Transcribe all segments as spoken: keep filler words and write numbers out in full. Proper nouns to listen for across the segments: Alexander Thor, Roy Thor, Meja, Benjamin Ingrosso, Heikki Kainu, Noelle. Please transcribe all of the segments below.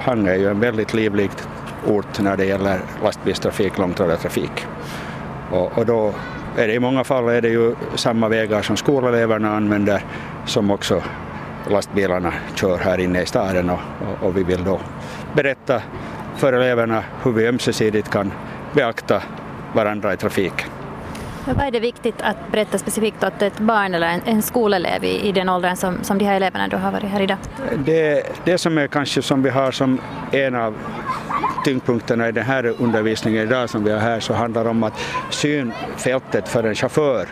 Hangö är ju en väldigt livlig ort när det gäller lastbilstrafik, långtradartrafik. Och, och då är det i många fall är det ju samma vägar som skoleleverna använder som också lastbilarna kör här inne i staden, och, och, och vi vill då berätta för eleverna hur vi ömsesidigt kan beakta varandra i trafiken. Vad är det viktigt att berätta specifikt åt ett barn eller en, en skolelev i, i den åldern som, som de här eleverna då har varit här idag? Det, det som är kanske som vi har som en av tyngdpunkterna i den här undervisningen idag som vi har här, så handlar om att synfältet för en chaufför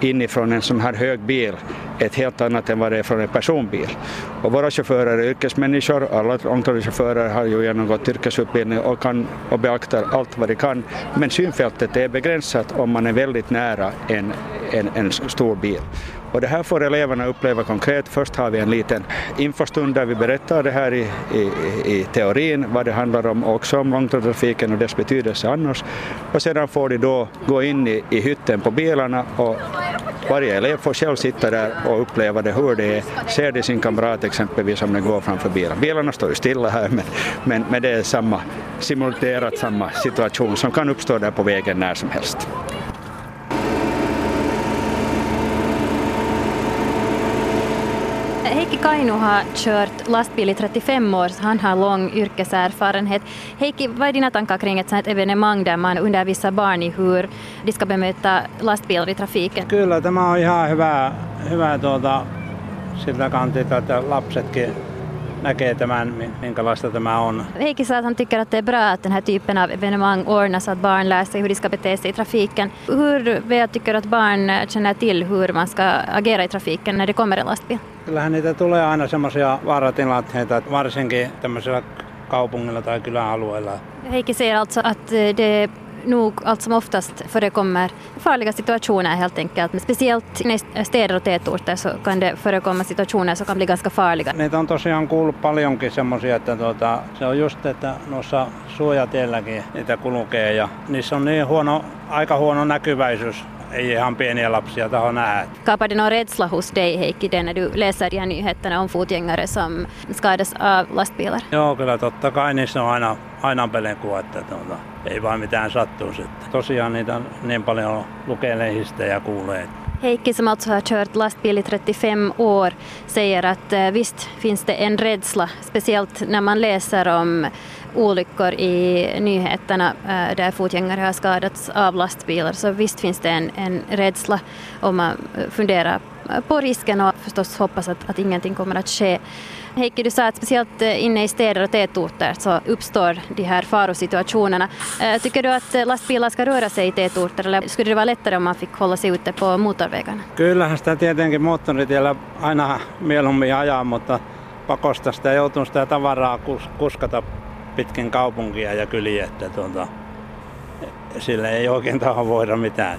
inifrån en sån här hög bil är ett helt annat än vad det är från en personbil. Och våra chaufförer är yrkesmänniskor, alla långtradarchaufförer har ju genomgått yrkesutbildning och kan och beaktar allt vad de kan, men synfältet är begränsat om man är väldigt nära en, en, en stor bil. Och det här får eleverna uppleva konkret. Först har vi en liten infostund där vi berättar det här i, i, i teorin, vad det handlar om och också om långtradartrafiken och dess betydelse annars. Och sedan får de då gå in i, i hytten på bilarna, och varje elev får själv sitta där och uppleva det, hur det är. Ser de sin kamrat exempelvis som den går framför bilen. Bilarna står ju stilla här, men, men, men det är samma, simulerat samma situation som kan uppstå där på vägen när som helst. Heikki Kainu har kört lastbil i trettiofem år, så han har lång yrkeserfarenhet. Heikki, vad är dina tankar kring ett sånt här evenemang där man undervisar barn i hur de ska bemöta lastbilar i trafiken? Kyllä, tämä on ihan hyvä, hyvä tuota, sillä kantilta, että lapsetkin näkee tämän, minkälaista tämä on. Heikki sa att han tycker att det är bra att den här typen av evenemang ordnas, att barn lär sig hur de ska bete sig i trafiken. Hur väl tycker att barn känner till hur man ska agera i trafiken när det kommer en lastbil? Kyllähän niitä tulee aina semmoisia vaaratilanteita, että varsinkin tämmöisellä kaupungilla tai kyläalueella. Heikki säger alltså att det nog allt som oftast förekommer farliga situationer helt enkelt. Men speciellt i städer och tätorter så kan det förekomma situationer som kan bli ganska farliga. Niitä on tosiaan kuullut paljonkin semmoisia, että tuota, se on just, että noissa suojatelläkin niitä kulkee ja niissä on niin huono, aika huono näkyväisyys. Ei ihan pieniä lapsia taho nähdä. Kapar det någon rädsla hos dig, Heikki, det när du läser de här nyheterna om fotgängare som skadas av lastbilar? Joo, kyllä totta kai niissä on aina, aina pelkoa, että tuota, ei vaan mitään sattuu sitten. Tosiaan niitä niin paljon lukee lehdistä ja kuulee. Heikki, som alltså har kört lastbil i trettiofem år, säger att visst finns det en rädsla, speciellt när man läser om olyckor i nyheterna där fotgängare har skadats av lastbilar, så visst finns det en, en rädsla om man funderar på risken och förstås hoppas att, att ingenting kommer att ske. Heikki, du sa att speciellt inne i städer och tätorter så uppstår de här farosituationerna. Tycker du att lastbilar ska röra sig i tätorter, eller skulle det vara lättare om man fick hålla sig ute på motorvägarna? Kyllähän sitä tietenkin moottoritiellä aina mieluummin ajaa, mutta pakosta sitä joutuu sitä tavaraa kus- kuskata pitkin kaupunkia ja kyliä, että tuota, sillä ei oikein taho voida mitään.